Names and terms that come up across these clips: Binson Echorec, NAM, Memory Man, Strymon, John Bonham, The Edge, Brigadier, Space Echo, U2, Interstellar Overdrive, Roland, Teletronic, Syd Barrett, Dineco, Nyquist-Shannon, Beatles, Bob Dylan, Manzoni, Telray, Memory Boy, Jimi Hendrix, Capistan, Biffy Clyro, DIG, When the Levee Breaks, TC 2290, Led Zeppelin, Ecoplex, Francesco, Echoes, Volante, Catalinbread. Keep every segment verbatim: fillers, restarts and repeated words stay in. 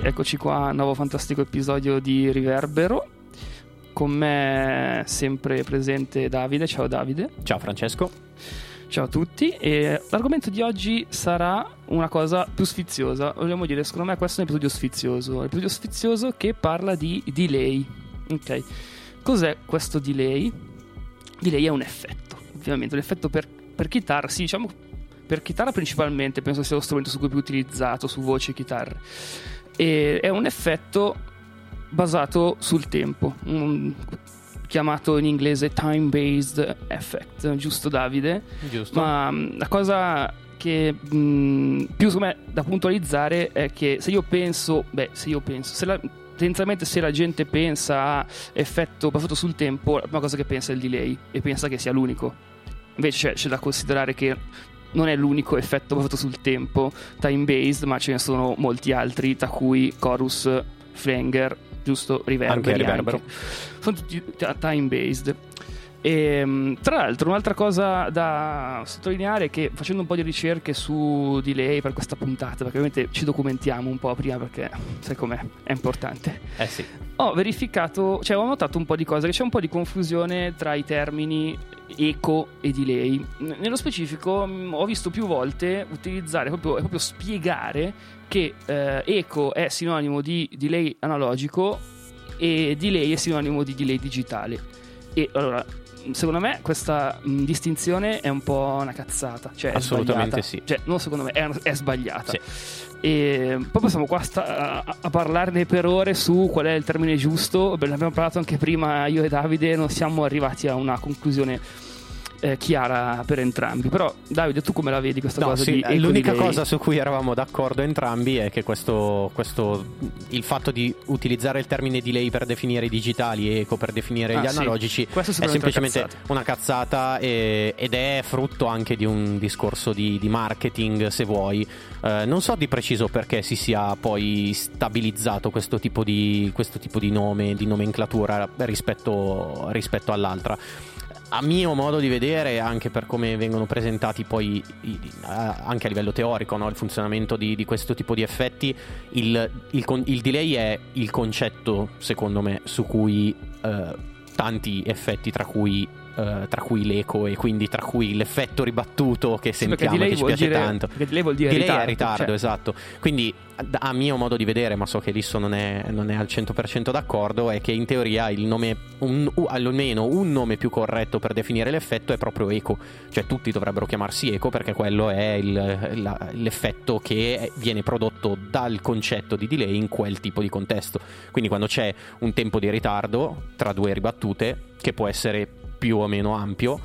Eccoci qua, nuovo fantastico episodio di Riverbero. Con me sempre presente Davide. Ciao Davide. Ciao Francesco. Ciao a tutti. E l'argomento di oggi sarà una cosa più sfiziosa. Vogliamo dire, secondo me questo è un episodio sfizioso. Un episodio sfizioso che parla di delay. Ok. Cos'è questo delay? Delay è un effetto. Ovviamente un effetto per, per chitarra. Sì, diciamo per chitarra principalmente. Penso sia lo strumento su cui più utilizzato, su voce e chitarre. E è un effetto basato sul tempo, un, chiamato in inglese time based effect, giusto Davide? Giusto. Ma la cosa che mh, più su me da puntualizzare è che se io penso, beh, se io penso, se la, tendenzialmente se la gente pensa a effetto basato sul tempo, la prima cosa che pensa è il delay e pensa che sia l'unico. Invece c'è, c'è da considerare che non è l'unico effetto basato sul tempo time based, ma ce ne sono molti altri, tra cui chorus, flanger, giusto, riverbero, anche riverbero. Anche. Sono tutti time based. E tra l'altro un'altra cosa da sottolineare è che facendo un po' di ricerche su delay per questa puntata, perché ovviamente ci documentiamo un po' prima perché sai com'è, è importante. Eh sì. Ho verificato, cioè ho notato un po' di cose, che c'è un po' di confusione tra i termini eco e delay. Nello specifico ho visto più volte utilizzare, proprio, proprio spiegare che eh, eco è sinonimo di delay analogico e delay è sinonimo di delay digitale. E allora, secondo me questa mh, distinzione è un po' una cazzata, cioè assolutamente sì, cioè non secondo me, è, è sbagliata sì. E poi siamo qua sta, a, a parlarne per ore su qual è il termine giusto. Beh, l'abbiamo parlato anche prima io e Davide, non siamo arrivati a una conclusione eh, chiara per entrambi. Però Davide, tu come la vedi questa no, cosa? Sì, di, l'unica di cosa su cui eravamo d'accordo entrambi è che questo, questo il fatto di utilizzare il termine delay per definire i digitali e eco per definire ah, gli sì. analogici è semplicemente una cazzata, una cazzata e, ed è frutto anche di un discorso di, di marketing, se vuoi. Eh, non so di preciso perché si sia poi stabilizzato questo tipo di, questo tipo di nome, di nomenclatura rispetto, rispetto all'altra. A mio modo di vedere, anche per come vengono presentati poi anche a livello teorico, no? Il funzionamento di, di questo tipo di effetti, il, il, il delay è il concetto, secondo me, su cui eh, tanti effetti, tra cui eh, tra cui l'eco e quindi tra cui l'effetto ribattuto che sentiamo, sì, che ci piace dire, tanto. Delay vuol dire delay ritardo, è ritardo, cioè. Esatto. Quindi a mio modo di vedere, ma so che Lisso non è, non è al cento per cento d'accordo, è che in teoria il nome, un, almeno un nome più corretto per definire l'effetto è proprio eco, cioè tutti dovrebbero chiamarsi eco perché quello è il, la, l'effetto che viene prodotto dal concetto di delay in quel tipo di contesto. Quindi quando c'è un tempo di ritardo tra due ribattute, che può essere più o meno ampio,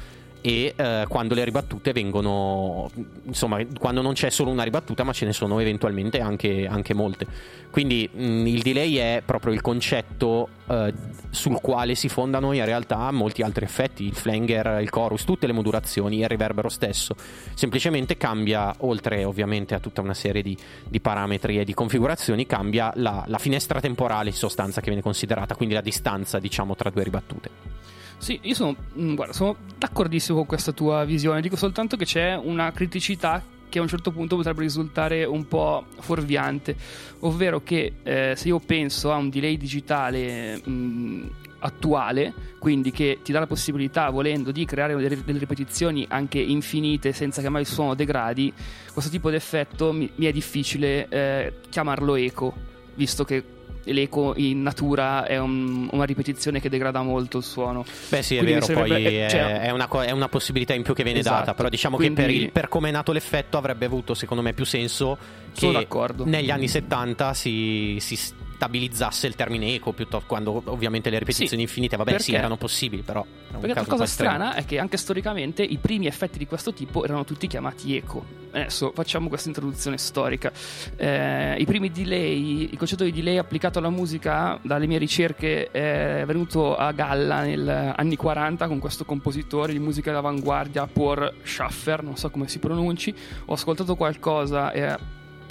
e eh, quando le ribattute vengono, insomma, quando non c'è solo una ribattuta ma ce ne sono eventualmente anche, anche molte. Quindi mh, il delay è proprio il concetto eh, sul quale si fondano in realtà molti altri effetti, il flanger, il chorus, tutte le modulazioni, il riverbero stesso. Semplicemente cambia, oltre ovviamente a tutta una serie di, di parametri e di configurazioni, cambia la, la finestra temporale in sostanza che viene considerata, quindi la distanza, diciamo, tra due ribattute. Sì, io sono, guarda, sono d'accordissimo con questa tua visione. Dico soltanto che c'è una criticità che a un certo punto potrebbe risultare un po' fuorviante, ovvero che eh, se io penso a un delay digitale mh, attuale, quindi che ti dà la possibilità, volendo, di creare delle, delle ripetizioni anche infinite senza che mai il suono degradi, questo tipo di effetto mi, mi è difficile eh, chiamarlo eco, visto che l'eco in natura è un, una ripetizione che degrada molto il suono. Beh sì, è quindi vero, poi è, cioè, è, una, è una possibilità in più che viene esatto, data, però diciamo quindi... che per, il, per come è nato l'effetto avrebbe avuto secondo me più senso che d'accordo. negli anni settanta si, si stabilizzasse il termine eco, piuttosto, quando ovviamente le ripetizioni sì, infinite vabbè perché? sì erano possibili, però era perché la cosa strana estremo. è che anche storicamente i primi effetti di questo tipo erano tutti chiamati eco. Adesso facciamo questa introduzione storica. Eh, i primi delay, il concetto di delay applicato alla musica dalle mie ricerche è venuto a galla negli anni quaranta con questo compositore di musica d'avanguardia Poul Schaffer, non so come si pronunci. Ho ascoltato qualcosa, è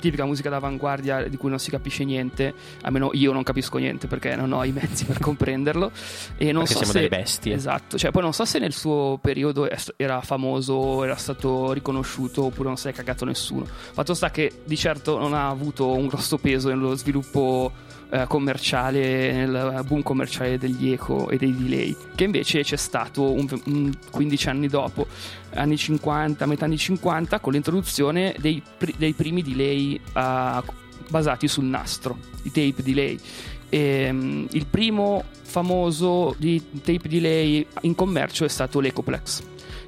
tipica musica d'avanguardia di cui non si capisce niente, almeno io non capisco niente perché non ho i mezzi per comprenderlo e non perché so siamo se... delle bestie. Esatto, cioè poi non so se nel suo periodo era famoso, era stato riconosciuto oppure non si è cagato nessuno. Fatto sta che di certo non ha avuto un grosso peso nello sviluppo eh, commerciale, nel boom commerciale degli eco e dei delay, che invece c'è stato un, un quindici anni dopo, anni cinquanta, metà anni cinquanta, con l'introduzione dei, pr- dei primi delay uh, basati sul nastro, i tape delay. E, um, il primo famoso di tape delay in commercio è stato l'Ecoplex.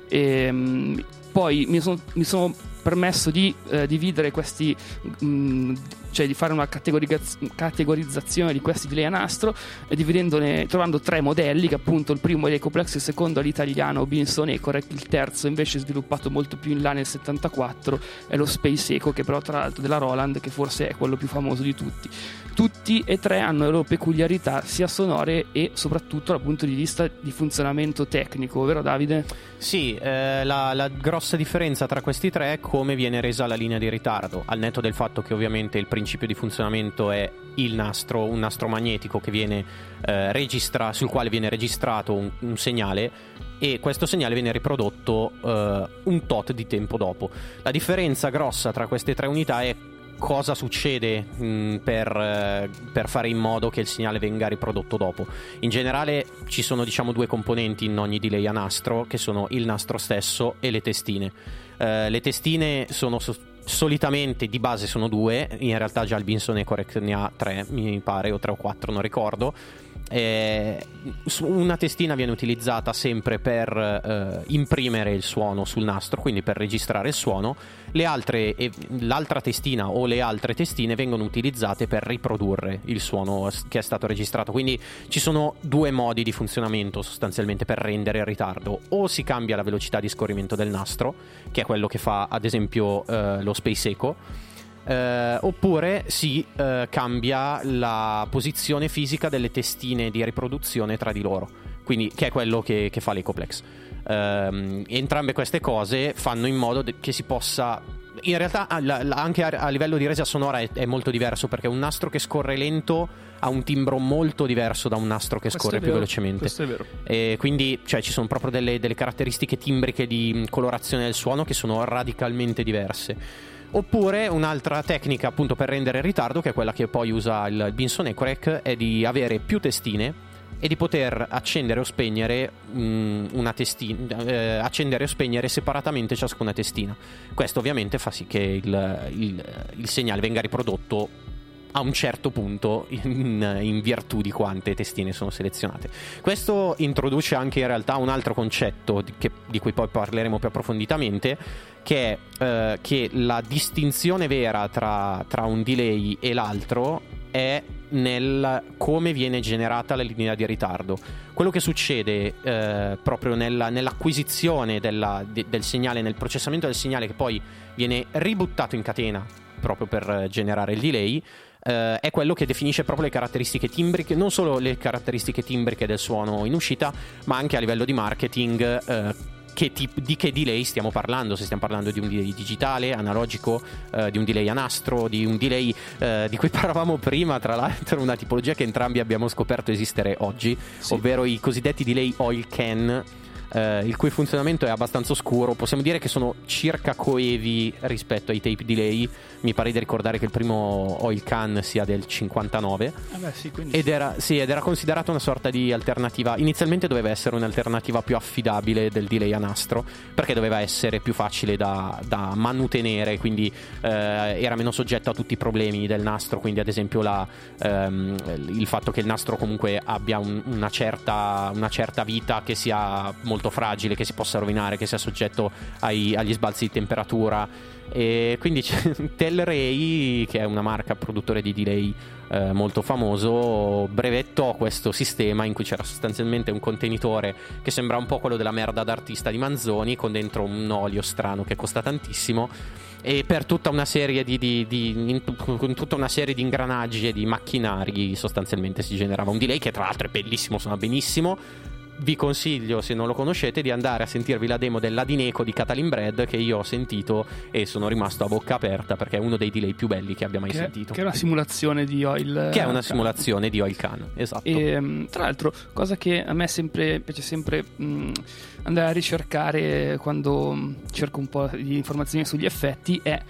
E, um, poi mi sono, mi sono permesso di eh, dividere questi, mh, cioè di fare una categoriz- categorizzazione di questi delay a nastro, eh, dividendone, trovando tre modelli, che appunto il primo è l'Ecoplex, il secondo è l'italiano Binson Echorec, il terzo invece sviluppato molto più in là nel settantaquattro è lo Space Echo, che però tra l'altro della Roland, che forse è quello più famoso di tutti. Tutti e tre hanno le loro peculiarità sia sonore e soprattutto dal punto di vista di funzionamento tecnico, vero Davide? Sì, eh, la, la grossa differenza tra questi tre è come viene resa la linea di ritardo, al netto del fatto che ovviamente il principio di funzionamento è il nastro, un nastro magnetico che viene eh, registra, sul quale viene registrato un, un segnale, e questo segnale viene riprodotto eh, un tot di tempo dopo. La differenza grossa tra queste tre unità è cosa succede mh, per, eh, per fare in modo che il segnale venga riprodotto dopo. In generale ci sono diciamo due componenti in ogni delay a nastro, che sono il nastro stesso e le testine. Uh, le testine sono so- solitamente di base sono due, in realtà già il Binson Echorec ne ha tre mi pare, o tre o quattro, non ricordo. Eh, una testina viene utilizzata sempre per eh, imprimere il suono sul nastro, quindi per registrare il suono. Le altre, eh, l'altra testina o le altre testine vengono utilizzate per riprodurre il suono che è stato registrato. Quindi ci sono due modi di funzionamento sostanzialmente per rendere il ritardo: o si cambia la velocità di scorrimento del nastro, che è quello che fa ad esempio eh, lo Space Echo, Uh, oppure si uh, cambia la posizione fisica delle testine di riproduzione tra di loro, quindi che è quello che, che fa l'Ecoplex. Uh, entrambe queste cose fanno in modo de- che si possa, in realtà la, la, anche a, a livello di resa sonora è, è molto diverso, perché un nastro che scorre lento ha un timbro molto diverso da un nastro che questo scorre vero, più velocemente. Questo è vero. E quindi cioè, ci sono proprio delle, delle caratteristiche timbriche di colorazione del suono che sono radicalmente diverse. Oppure un'altra tecnica appunto per rendere il ritardo, che è quella che poi usa il Binson Echorec, è di avere più testine e di poter accendere o spegnere mh, una testina, eh, accendere o spegnere separatamente ciascuna testina. Questo ovviamente fa sì che il, il, il segnale venga riprodotto a un certo punto in, in virtù di quante testine sono selezionate. Questo introduce anche in realtà un altro concetto di, che, di cui poi parleremo più approfonditamente, che è eh, che la distinzione vera tra, tra un delay e l'altro è nel come viene generata la linea di ritardo. Quello che succede eh, proprio nella, nell'acquisizione della, de, del segnale, nel processamento del segnale che poi viene ributtato in catena proprio per generare il delay, Uh, è quello che definisce proprio le caratteristiche timbriche, non solo le caratteristiche timbriche del suono in uscita, ma anche a livello di marketing uh, che tip- di che delay stiamo parlando, se stiamo parlando di un delay digitale, analogico, uh, di un delay a nastro, di un delay uh, di cui parlavamo prima, tra l'altro una tipologia che entrambi abbiamo scoperto esistere oggi, sì, ovvero i cosiddetti delay oil can, eh, il cui funzionamento è abbastanza oscuro. Possiamo dire che sono circa coevi rispetto ai tape delay. Mi pare di ricordare che il primo Oil Can sia del cinquantanove. Ah beh, sì, quindi... ed, era, sì, ed era considerato una sorta di alternativa. Inizialmente doveva essere un'alternativa più affidabile del delay a nastro, perché doveva essere più facile da, da manutenere, quindi eh, era meno soggetto a tutti i problemi del nastro. Quindi ad esempio la, ehm, il fatto che il nastro comunque abbia un, una certa, una certa vita, che sia molto fragile, che si possa rovinare, che sia soggetto ai, agli sbalzi di temperatura. E quindi c'è Telray, che è una marca produttore di delay eh, molto famoso, brevettò questo sistema in cui c'era sostanzialmente un contenitore che sembra un po' quello della merda d'artista di Manzoni, con dentro un olio strano che costa tantissimo, e per tutta una serie di, di, di in, con tutta una serie di ingranaggi e di macchinari sostanzialmente si generava un delay che tra l'altro è bellissimo, suona benissimo. Vi consiglio, se non lo conoscete, di andare a sentirvi la demo della Dineco di Catalinbread, che io ho sentito e sono rimasto a bocca aperta, perché è uno dei delay più belli che abbia mai che, sentito. Che è una simulazione di Oil Che è una can. simulazione di Oil Can, esatto. E, tra l'altro, cosa che a me sempre piace sempre mh, andare a ricercare quando cerco un po' di informazioni sugli effetti è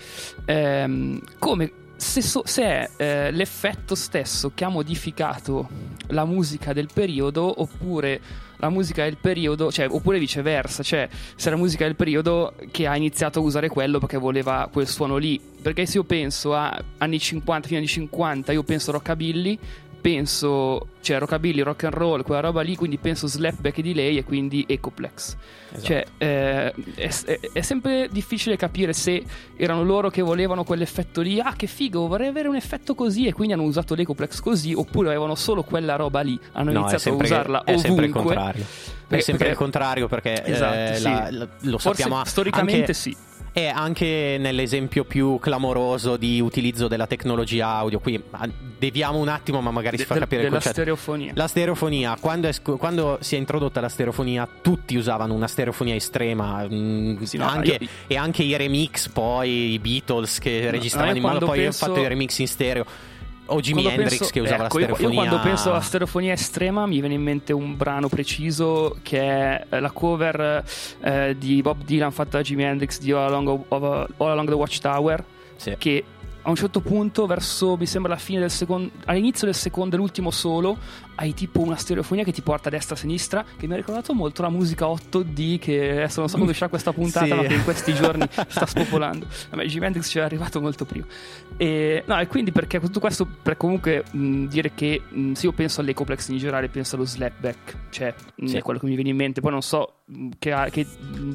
ehm, come se, so, se è eh, l'effetto stesso che ha modificato la musica del periodo, oppure... la musica del periodo, cioè, oppure viceversa, cioè se la musica del periodo che ha iniziato a usare quello perché voleva quel suono lì. Perché se io penso a anni cinquanta, fine anni cinquanta, io penso rockabilly, penso, cioè rockabilly, rock and roll, quella roba lì, quindi penso slapback e delay e quindi Ecoplex. Esatto. Cioè eh, è, è, è sempre difficile capire se erano loro che volevano quell'effetto lì, ah che figo, vorrei avere un effetto così, e quindi hanno usato l'Ecoplex così, oppure avevano solo quella roba lì, hanno no, iniziato a usarla che, ovunque. È sempre il contrario. Perché, è sempre perché, il contrario perché esatto, eh, sì. la, la, lo Forse sappiamo storicamente anche... sì. E anche nell'esempio più clamoroso di utilizzo della tecnologia audio, qui deviamo un attimo, ma magari si fa capire il concetto. Della stereofonia. La stereofonia, quando, è, quando si è introdotta la stereofonia, tutti usavano una stereofonia estrema, sì, no, anche, io... e anche i remix, poi i Beatles che no, registravano in mano, poi penso... ho fatto i remix in stereo. O Jimi quando Hendrix penso, che usava ecco, la stereofonia. Io quando penso alla stereofonia estrema mi viene in mente un brano preciso, che è la cover eh, di Bob Dylan fatta da Jimi Hendrix di All Along, All Along the Watchtower, sì. Che a un certo punto, verso mi sembra la fine del secondo, all'inizio del secondo e l'ultimo solo, hai tipo una stereofonia che ti porta a destra e a sinistra, che mi ha ricordato molto la musica otto D, che adesso non so quando uscirà questa puntata, sì. Ma che in questi giorni sta spopolando. A me Jimi Hendrix ci è arrivato molto prima. E, no, e quindi perché tutto questo per comunque mh, dire che mh, se io penso all'Ecoplex in generale penso allo slapback, cioè mh, sì. È quello che mi viene in mente, poi non so che, che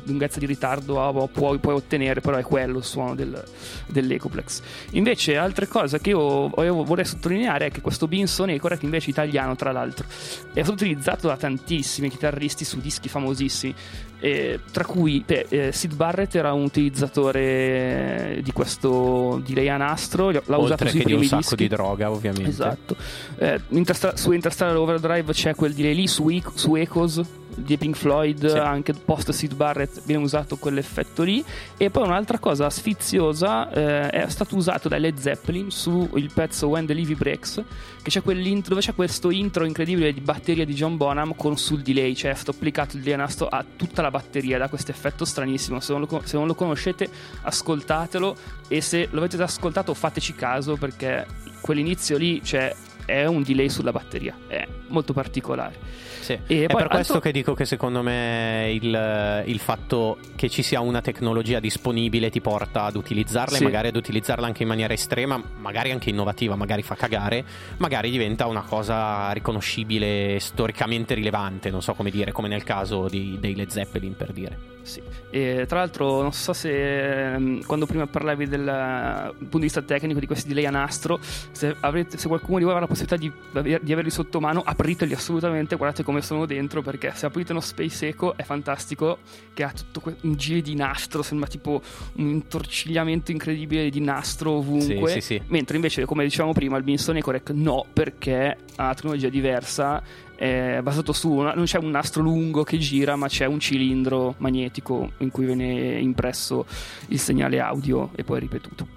lunghezza di ritardo ah, puoi, puoi ottenere, però è quello il suono del, dell'Ecoplex. Invece altre cose che io, io vorrei sottolineare è che questo Binson Echorec, invece italiano tra l'altro, è stato utilizzato da tantissimi chitarristi su dischi famosissimi, eh, tra cui beh, eh, Syd Barrett era un utilizzatore di questo delay a nastro, l'ha oltre usato sui primi dischi, oltre che di un sacco dischi. Di droga ovviamente, esatto. eh, Interstra- su Interstellar Overdrive c'è quel delay lì, su, e- su Echoes di Pink Floyd, sì. Anche post Syd Barrett viene usato quell'effetto lì. E poi un'altra cosa sfiziosa, eh, è stato usato da Led Zeppelin su il pezzo When the Levee Breaks, che c'è quell'intro, dove c'è questo intro incredibile di batteria di John Bonham con sul delay, cioè è stato applicato il delay a nastro a tutta la batteria, da questo effetto stranissimo. Se non, lo, se non lo conoscete, ascoltatelo, e se lo avete già ascoltato fateci caso, perché quell'inizio lì c'è, cioè, è un delay sulla batteria, è molto particolare, sì. E è poi, per altro... questo che dico che secondo me il, il fatto che ci sia una tecnologia disponibile ti porta ad utilizzarla, sì. E magari ad utilizzarla anche in maniera estrema, magari anche innovativa, magari fa cagare, magari diventa una cosa riconoscibile, storicamente rilevante, non so come dire, come nel caso di, dei Led Zeppelin, per dire. Sì. E tra l'altro non so se quando prima parlavi del, dal punto di vista tecnico di questi delay a nastro, se, avrete, se qualcuno di voi avrà la possibilità di, di averli sotto mano, apriteli assolutamente, guardate come sono dentro, perché se aprite uno Space Echo è fantastico, che ha tutto que- un giro di nastro, sembra tipo un intorcigliamento incredibile di nastro ovunque, sì, sì, sì. Mentre invece, come dicevamo prima, il Binson Echorec no, perché ha una tecnologia diversa, è basato su una, non c'è un nastro lungo che gira, ma c'è un cilindro magnetico in cui viene impresso il segnale audio e poi ripetuto.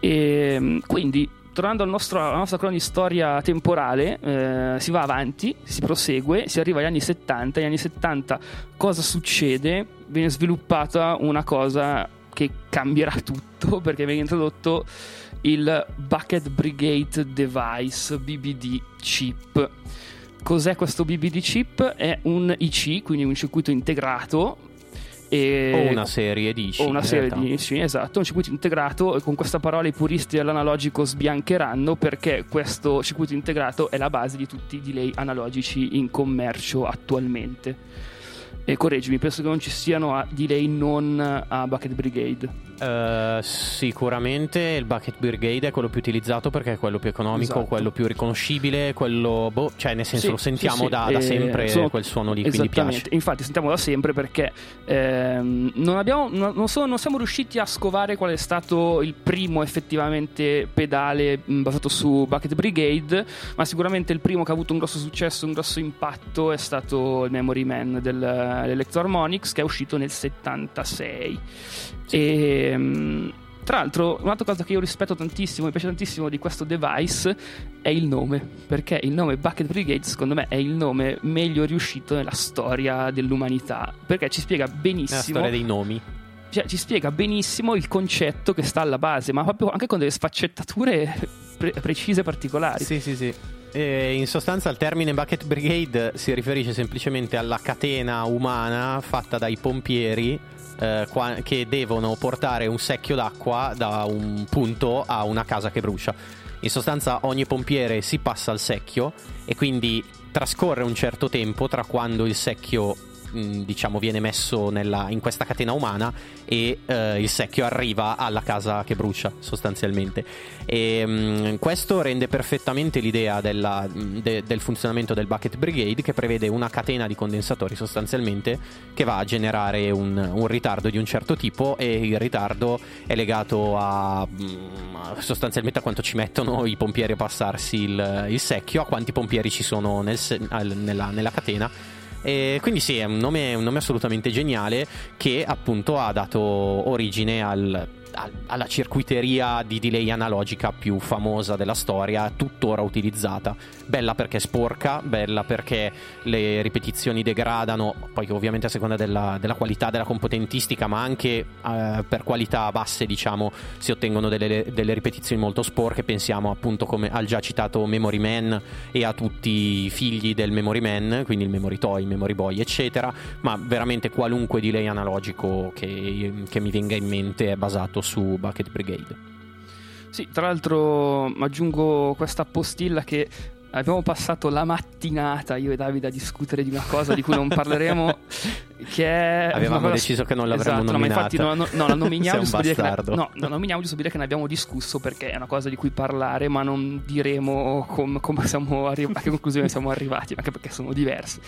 E quindi tornando al nostro, alla nostra cronistoria temporale, eh, si va avanti, si prosegue, si arriva agli anni settanta. Agli anni settanta cosa succede? Viene sviluppata una cosa che cambierà tutto, perché viene introdotto il Bucket Brigade Device, B B D chip. Cos'è questo B B D chip? È un I C, quindi un circuito integrato. E o una serie di I C, o una serie di I C, esatto, un circuito integrato. E con questa parola i puristi dell'analogico sbiancheranno, perché questo circuito integrato è la base di tutti i delay analogici in commercio attualmente. E correggimi, penso che non ci siano delay non a Bucket Brigade. Uh, sicuramente il Bucket Brigade è quello più utilizzato, perché è quello più economico, esatto, quello più riconoscibile, quello boh, cioè nel senso sì, lo sentiamo sì, sì. Da, da sempre, eh, sono... quel suono lì, quindi piace. Infatti sentiamo da sempre perché ehm, non abbiamo non, non, so, non siamo riusciti a scovare qual è stato il primo effettivamente pedale mh, basato su Bucket Brigade, ma sicuramente il primo che ha avuto un grosso successo, un grosso impatto, è stato il Memory Man dell'Electro Harmonix, che è uscito nel settantasei. Sì. E tra l'altro un'altra cosa che io rispetto tantissimo, mi piace tantissimo di questo device, è il nome, perché il nome Bucket Brigade secondo me è il nome meglio riuscito nella storia dell'umanità, perché ci spiega benissimo la storia dei nomi, cioè ci spiega benissimo il concetto che sta alla base, ma proprio anche con delle sfaccettature pre- precise e particolari. Sì sì sì. E in sostanza il termine Bucket Brigade si riferisce semplicemente alla catena umana fatta dai pompieri che devono portare un secchio d'acqua da un punto a una casa che brucia. In sostanza ogni pompiere si passa al secchio e quindi trascorre un certo tempo tra quando il secchio diciamo viene messo nella, in questa catena umana e eh, il secchio arriva alla casa che brucia sostanzialmente. E mh, questo rende perfettamente l'idea della, de, del funzionamento del Bucket Brigade, che prevede una catena di condensatori sostanzialmente che va a generare un, un ritardo di un certo tipo, e il ritardo è legato a mh, sostanzialmente a quanto ci mettono i pompieri a passarsi il, il secchio, a quanti pompieri ci sono nel, nella, nella catena. E quindi sì, è un nome, un nome assolutamente geniale, che appunto ha dato origine al, al, alla circuiteria di delay analogica più famosa della storia, tuttora utilizzata. Bella perché sporca, bella perché le ripetizioni degradano, poi ovviamente a seconda della, della qualità della componentistica, ma anche eh, per qualità basse diciamo si ottengono delle, delle ripetizioni molto sporche. Pensiamo appunto come al già citato Memory Man e a tutti i figli del Memory Man, quindi il Memory Toy, il Memory Boy eccetera, ma veramente qualunque delay analogico che, che mi venga in mente è basato su Bucket Brigade. Sì, tra l'altro aggiungo questa postilla che abbiamo passato la mattinata io e Davide a discutere di una cosa di cui non parleremo, che è... avevamo deciso che non l'avremmo esatto, nominata. No, ma infatti no, no, la nominiamo, giusto dire che ne... no, no, nominiamo giusto dire che ne abbiamo discusso, perché è una cosa di cui parlare, ma non diremo com- come siamo arri- a che conclusione siamo arrivati, anche perché sono diversi.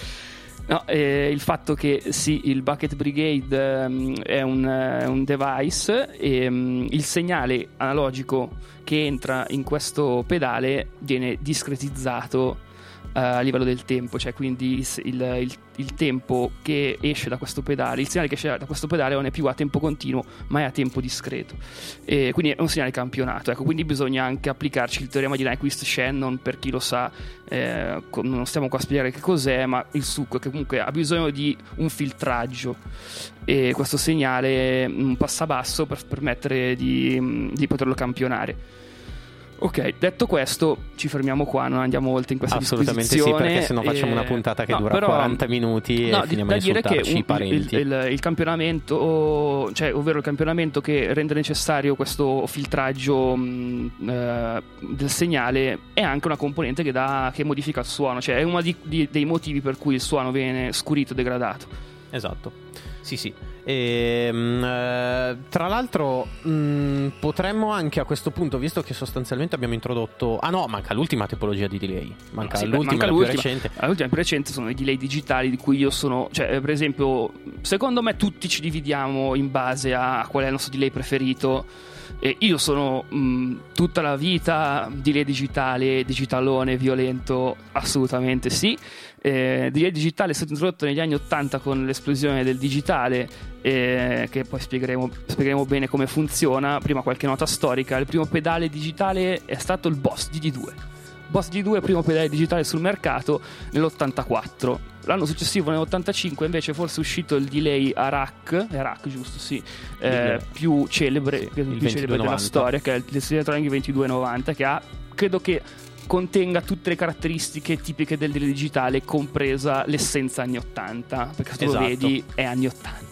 No, eh, il fatto che sì, il Bucket Brigade um, è un, uh, un device e um, il segnale analogico che entra in questo pedale viene discretizzato uh, a livello del tempo, cioè quindi il, il, il, il tempo che esce da questo pedale, il segnale che esce da questo pedale non è più a tempo continuo, ma è a tempo discreto, e quindi è un segnale campionato. Ecco, quindi bisogna anche applicarci il teorema di Nyquist-Shannon, per chi lo sa. Eh, non stiamo qua a spiegare che cos'è, ma il succo è che comunque ha bisogno di un filtraggio, e questo segnale un passabasso per permettere di, di poterlo campionare. Ok, detto questo ci fermiamo qua, non andiamo oltre in questa assolutamente disquisizione. Assolutamente sì, perché sennò facciamo eh, una puntata che no, dura però, quaranta minuti no, e finiamo a insultarci i parenti. Il, il, il campionamento, cioè ovvero il campionamento che rende necessario questo filtraggio mh, eh, del segnale, è anche una componente che, dà, che modifica il suono, cioè è uno di, di, dei motivi per cui il suono viene scurito, degradato. Esatto, sì sì. E, mh, tra l'altro mh, potremmo anche a questo punto, visto che sostanzialmente abbiamo introdotto... Ah no, manca l'ultima tipologia di delay. Manca, sì, l'ultima, manca l'ultima, la più recente. L'ultima più recente sono i delay digitali, di cui io sono... Cioè, per esempio, secondo me tutti ci dividiamo in base a qual è il nostro delay preferito. E io sono mh, tutta la vita delay digitale, digitalone, violento, assolutamente sì. Eh, delay digitale è stato introdotto negli anni ottanta con l'esplosione del digitale, eh, che poi spiegheremo, spiegheremo bene come funziona. Prima qualche nota storica. Il primo pedale digitale è stato il Boss G D due. Boss G D due, primo pedale digitale sul mercato nell'ottantaquattro. L'anno successivo, nell'ottantacinque, invece forse è uscito il delay A R A C, A R A C giusto, sì, eh, più celebre, sì, più celebre della storia, che è il Teletronic ventidue novanta, che ha, credo che contenga tutte le caratteristiche tipiche del delay digitale, compresa l'essenza anni ottanta, perché se esatto. lo vedi è anni ottanta.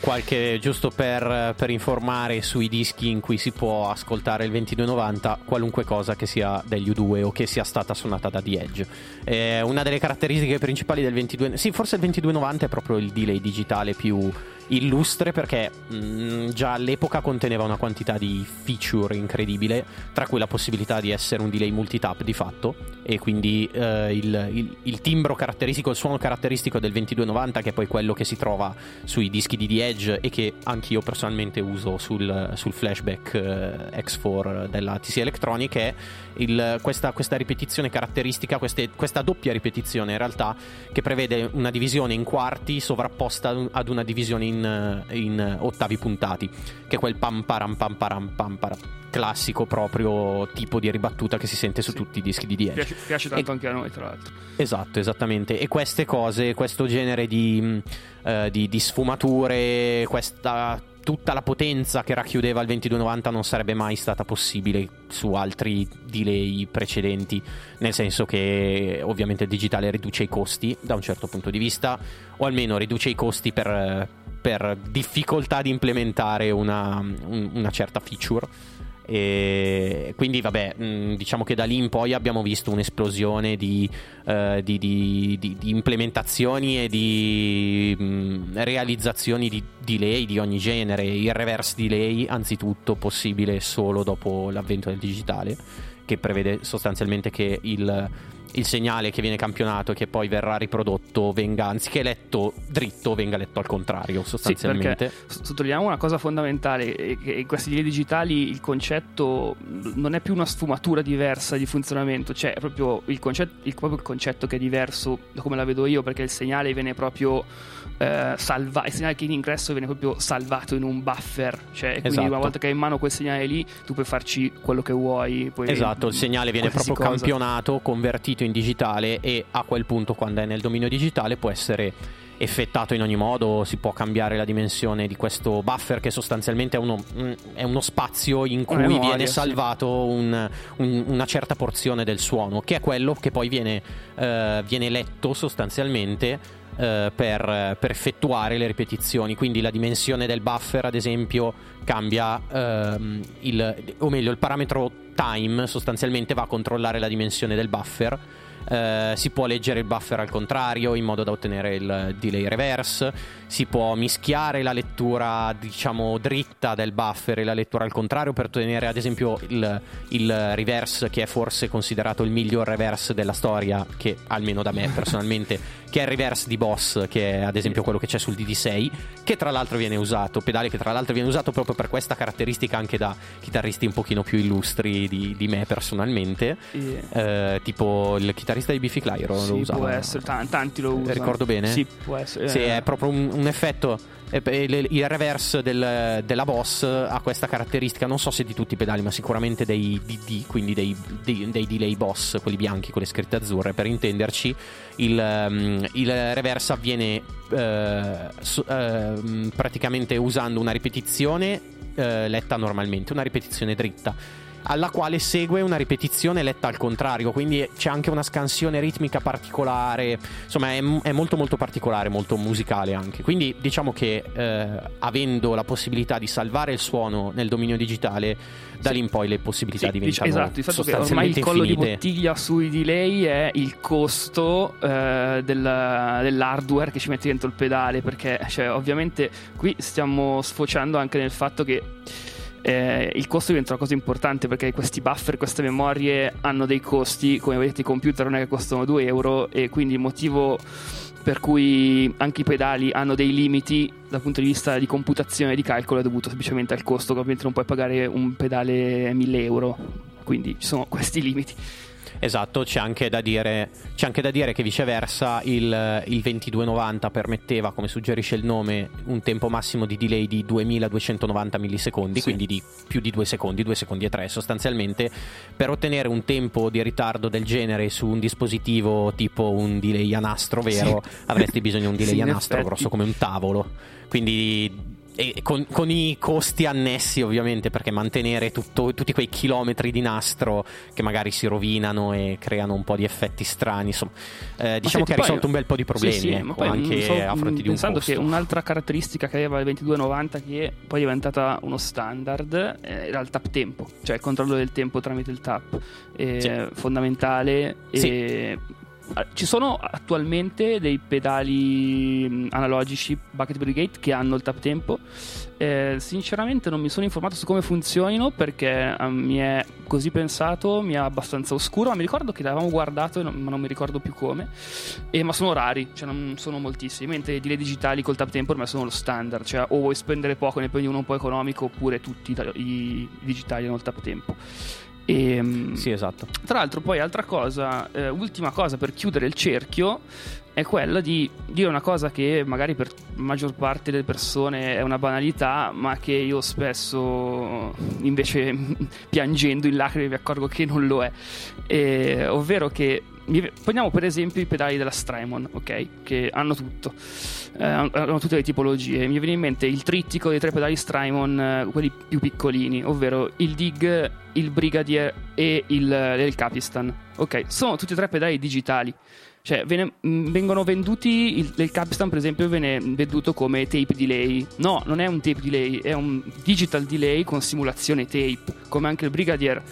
Qualche, giusto per, per informare sui dischi in cui si può ascoltare il ventidue novanta, qualunque cosa che sia degli U due o che sia stata suonata da The Edge. Eh, una delle caratteristiche principali del ventidue, sì, forse il ventidue novanta è proprio il delay digitale più illustre, perché mh, già all'epoca conteneva una quantità di feature incredibile, tra cui la possibilità di essere un delay multitap di fatto, e quindi eh, il, il, il timbro caratteristico, il suono caratteristico del ventidue novanta, che è poi quello che si trova sui dischi di The Edge e che anch'io personalmente uso sul, sul flashback eh, X quattro della T C Electronic, è il, questa, questa ripetizione caratteristica, queste, questa doppia ripetizione in realtà, che prevede una divisione in quarti sovrapposta ad una divisione in In, in ottavi puntati, che è quel pam param pam param pam param classico proprio tipo di ribattuta che si sente su sì. tutti i dischi di The Edge. Piace, piace tanto e, anche a noi, tra l'altro. Esatto, esattamente. E queste cose, questo genere di, uh, di, di sfumature, questa tutta la potenza che racchiudeva il ventidue novanta non sarebbe mai stata possibile su altri delay precedenti, nel senso che ovviamente il digitale riduce i costi da un certo punto di vista, o almeno riduce i costi per, per difficoltà di implementare una, una certa feature. E quindi vabbè, diciamo che da lì in poi abbiamo visto un'esplosione di, eh, di, di, di, di implementazioni e di mh, realizzazioni di delay di ogni genere. Il reverse delay anzitutto, possibile solo dopo l'avvento del digitale, che prevede sostanzialmente che il, il segnale che viene campionato e che poi verrà riprodotto venga, anziché letto dritto, venga letto al contrario sostanzialmente. Sì, sottolineiamo una cosa fondamentale, che in questi delay digitali il concetto non è più una sfumatura diversa di funzionamento, cioè è proprio il concetto, il, proprio il concetto che è diverso da come la vedo io, perché il segnale viene proprio eh, salvato, il segnale che in ingresso viene proprio salvato in un buffer, cioè quindi esatto. una volta che hai in mano quel segnale lì tu puoi farci quello che vuoi. Puoi esatto, il segnale viene proprio cosa. campionato, convertito in digitale, e a quel punto, quando è nel dominio digitale, può essere effettato in ogni modo. Si può cambiare la dimensione di questo buffer, che sostanzialmente è uno, è uno spazio in cui memoria, viene salvato sì. un, un, una certa porzione del suono, che è quello che poi viene, eh, viene letto sostanzialmente per, per effettuare le ripetizioni. Quindi la dimensione del buffer, ad esempio, cambia ehm, il, o meglio il parametro time sostanzialmente va a controllare la dimensione del buffer. Eh, si può leggere il buffer al contrario in modo da ottenere il delay reverse, si può mischiare la lettura diciamo dritta del buffer e la lettura al contrario per ottenere ad esempio il, il reverse, che è forse considerato il miglior reverse della storia, che almeno da me personalmente, che è il reverse di Boss, che è ad esempio quello che c'è sul D D sei, che tra l'altro viene usato, pedale che tra l'altro viene usato proprio per questa caratteristica anche da chitarristi un pochino più illustri di, di me personalmente, yeah. eh, tipo il chitarrista di Biffy Clyro sì, lo usava. Può essere, t- tanti lo usano. Ricordo bene? Sì, può essere. Sì, è proprio un, un effetto. Il reverse del, della Boss ha questa caratteristica, non so se di tutti i pedali, ma sicuramente dei D D, quindi dei, dei, dei delay Boss, quelli bianchi con le scritte azzurre per intenderci. Il, il reverse avviene eh, su, eh, praticamente usando una ripetizione eh, letta normalmente, una ripetizione dritta, alla quale segue una ripetizione letta al contrario, quindi c'è anche una scansione ritmica particolare, insomma è, è molto molto particolare, molto musicale anche. Quindi diciamo che eh, avendo la possibilità di salvare il suono nel dominio digitale, da sì. lì in poi le possibilità sì, diventano esatto, sostanzialmente infinite. Ormai il collo infinite. di bottiglia sui delay è il costo eh, della, dell'hardware che ci metti dentro il pedale, perché cioè, ovviamente qui stiamo sfociando anche nel fatto che Eh, il costo diventa una cosa importante, perché questi buffer, queste memorie hanno dei costi, come vedete i computer non è che costano due euro, e quindi il motivo per cui anche i pedali hanno dei limiti dal punto di vista di computazione e di calcolo è dovuto semplicemente al costo, che ovviamente non puoi pagare un pedale a mille euro, quindi ci sono questi limiti. Esatto, c'è anche da dire, c'è anche da dire che viceversa il, il ventiduemiladuecentonovanta permetteva, come suggerisce il nome, un tempo massimo di delay di duemiladuecentonovanta millisecondi, sì. Quindi di più di due secondi, due secondi e tre sostanzialmente. Per ottenere un tempo di ritardo del genere su un dispositivo tipo un delay a nastro vero, sì, avresti bisogno di un delay sì, a nastro grosso come un tavolo. Quindi... E con, con i costi annessi ovviamente, perché mantenere tutto, tutti quei chilometri di nastro che magari si rovinano e creano un po' di effetti strani, insomma, eh, diciamo senti, che ha risolto un bel po' di problemi, sì, sì, ecco, poi, anche so, a fronte di un costo. Pensando che un'altra caratteristica che aveva il ventiduemilanovanta, che poi è diventata uno standard, era il tap tempo, cioè il controllo del tempo tramite il tap, eh, sì. fondamentale, sì. E... ci sono attualmente dei pedali analogici Bucket Brigade che hanno il tap tempo. Eh, sinceramente non mi sono informato su come funzionino, perché eh, mi è così pensato, mi è abbastanza oscuro, ma mi ricordo che l'avevamo guardato, non, ma non mi ricordo più come, eh, ma sono rari, cioè non sono moltissimi, mentre i delay digitali col tap tempo ormai sono lo standard, cioè o vuoi spendere poco, ne prendi uno un po' economico, oppure tutti i digitali hanno il tap tempo. E, sì, esatto. Tra l'altro poi altra cosa, eh, ultima cosa per chiudere il cerchio, è quella di dire una cosa che magari per maggior parte delle persone è una banalità, ma che io spesso invece piangendo in lacrime mi accorgo che non lo è, e, ovvero che prendiamo per esempio i pedali della Strymon, ok, che hanno tutto, eh, hanno tutte le tipologie. Mi viene in mente il trittico dei tre pedali Strymon, eh, quelli più piccolini, ovvero il Dig, il Brigadier e il, il Capistan. Ok, sono tutti e tre pedali digitali, cioè vene, vengono venduti, il, il Capistan per esempio viene venduto come tape delay. No, non è un tape delay, è un digital delay con simulazione tape, come anche il Brigadier.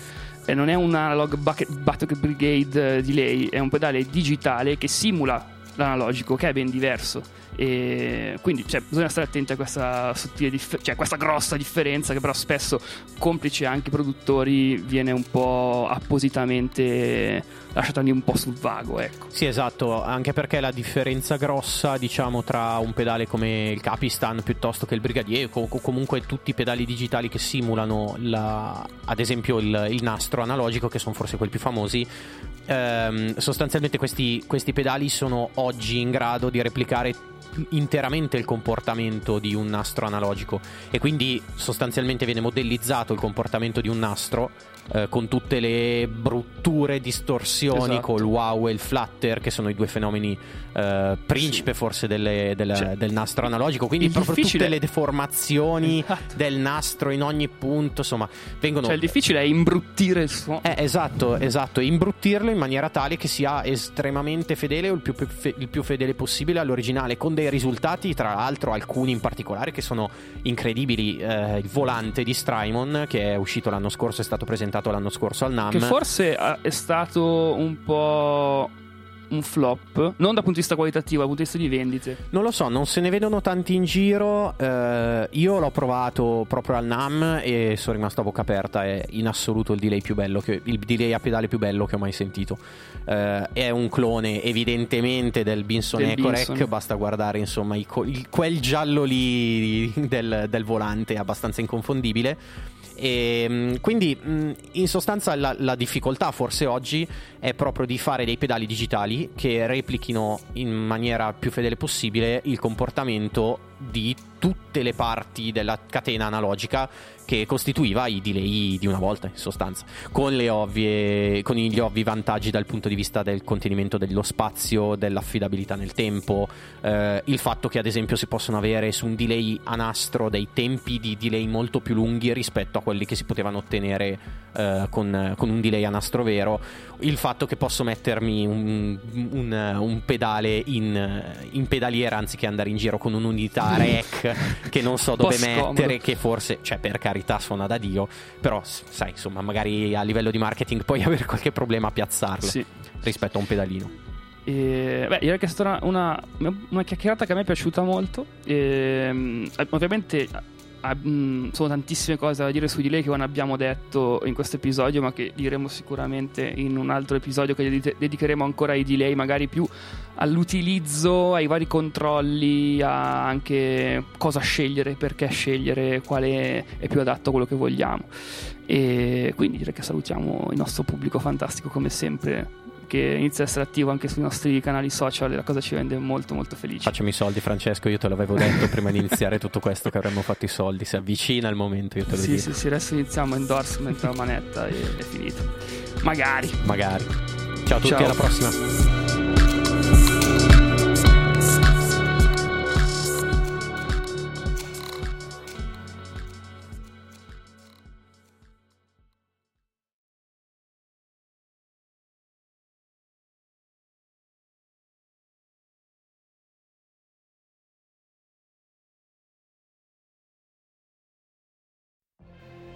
Eh, non è un analog bucket, bucket brigade delay, è un pedale digitale che simula l'analogico, che è ben diverso. E quindi cioè, bisogna stare attenti a questa sottile differ- cioè questa grossa differenza, che però spesso complice anche i produttori viene un po' appositamente lasciata un po' sul vago, ecco. Sì, esatto, anche perché la differenza grossa, diciamo, tra un pedale come il Capistan piuttosto che il Brigadier, o comunque tutti i pedali digitali che simulano la, ad esempio il, il nastro analogico, che sono forse quelli più famosi, ehm, sostanzialmente questi, questi pedali sono oggi in grado di replicare interamente il comportamento di un nastro analogico, e quindi sostanzialmente viene modellizzato il comportamento di un nastro, eh, con tutte le brutture, distorsioni, esatto, col wow e il flutter, che sono i due fenomeni eh, principe, sì, forse delle, delle, cioè, del nastro analogico. Quindi proprio difficile... tutte le deformazioni, esatto, del nastro in ogni punto, insomma, vengono... Cioè il difficile è imbruttire il suono, eh, esatto, esatto, imbruttirlo in maniera tale che sia estremamente fedele, o il più, fe- il più fedele possibile all'originale, con dei risultati, tra l'altro alcuni in particolare che sono incredibili. Eh, il volante di Strymon, che è uscito l'anno scorso, è stato presentato l'anno scorso al NAM, che forse è stato un po' un flop, non dal punto di vista qualitativo, dal punto di vista di vendite. Non lo so, non se ne vedono tanti in giro. Eh, io l'ho provato proprio al NAM e sono rimasto a bocca aperta. È in assoluto il delay più bello, che, il delay a pedale più bello che ho mai sentito. Eh, è un clone evidentemente del Binson Echorec, basta guardare insomma il, il, quel giallo lì del, del volante, è abbastanza inconfondibile. E quindi in sostanza la, la difficoltà forse oggi è proprio di fare dei pedali digitali che replichino in maniera più fedele possibile il comportamento di tutte le parti della catena analogica che costituiva i delay di una volta, in sostanza, con le ovvie, con gli ovvi vantaggi dal punto di vista del contenimento dello spazio, dell'affidabilità nel tempo, eh, il fatto che ad esempio si possono avere su un delay a nastro dei tempi di delay molto più lunghi rispetto a quelli che si potevano ottenere eh, con, con un delay a nastro vero, il fatto che posso mettermi un, un, un pedale in, in pedaliera anziché andare in giro con un'unità rec che non so dove mettere, che forse, cioè, per carità, suona da Dio, però sai, insomma, magari a livello di marketing puoi avere qualche problema a piazzarlo, sì, rispetto a un pedalino. Eh, beh, direi che è stata una, una chiacchierata che a me è piaciuta molto. Eh, ovviamente um, sono tantissime cose da dire su di lei che non abbiamo detto in questo episodio, ma che diremo sicuramente in un altro episodio che dedicheremo ancora ai delay, magari più all'utilizzo, ai vari controlli, a anche cosa scegliere, perché scegliere, quale è più adatto a quello che vogliamo. E quindi direi che salutiamo il nostro pubblico fantastico come sempre, che inizia a essere attivo anche sui nostri canali social, e la cosa ci rende molto molto felici. Facciami i soldi, Francesco, io te l'avevo detto prima di iniziare tutto questo che avremmo fatto i soldi, si avvicina il momento, io te lo sì, dico. Sì, sì, adesso iniziamo endorsement la manetta e è finito. Magari. Magari. Ciao a tutti, ciao. Alla prossima.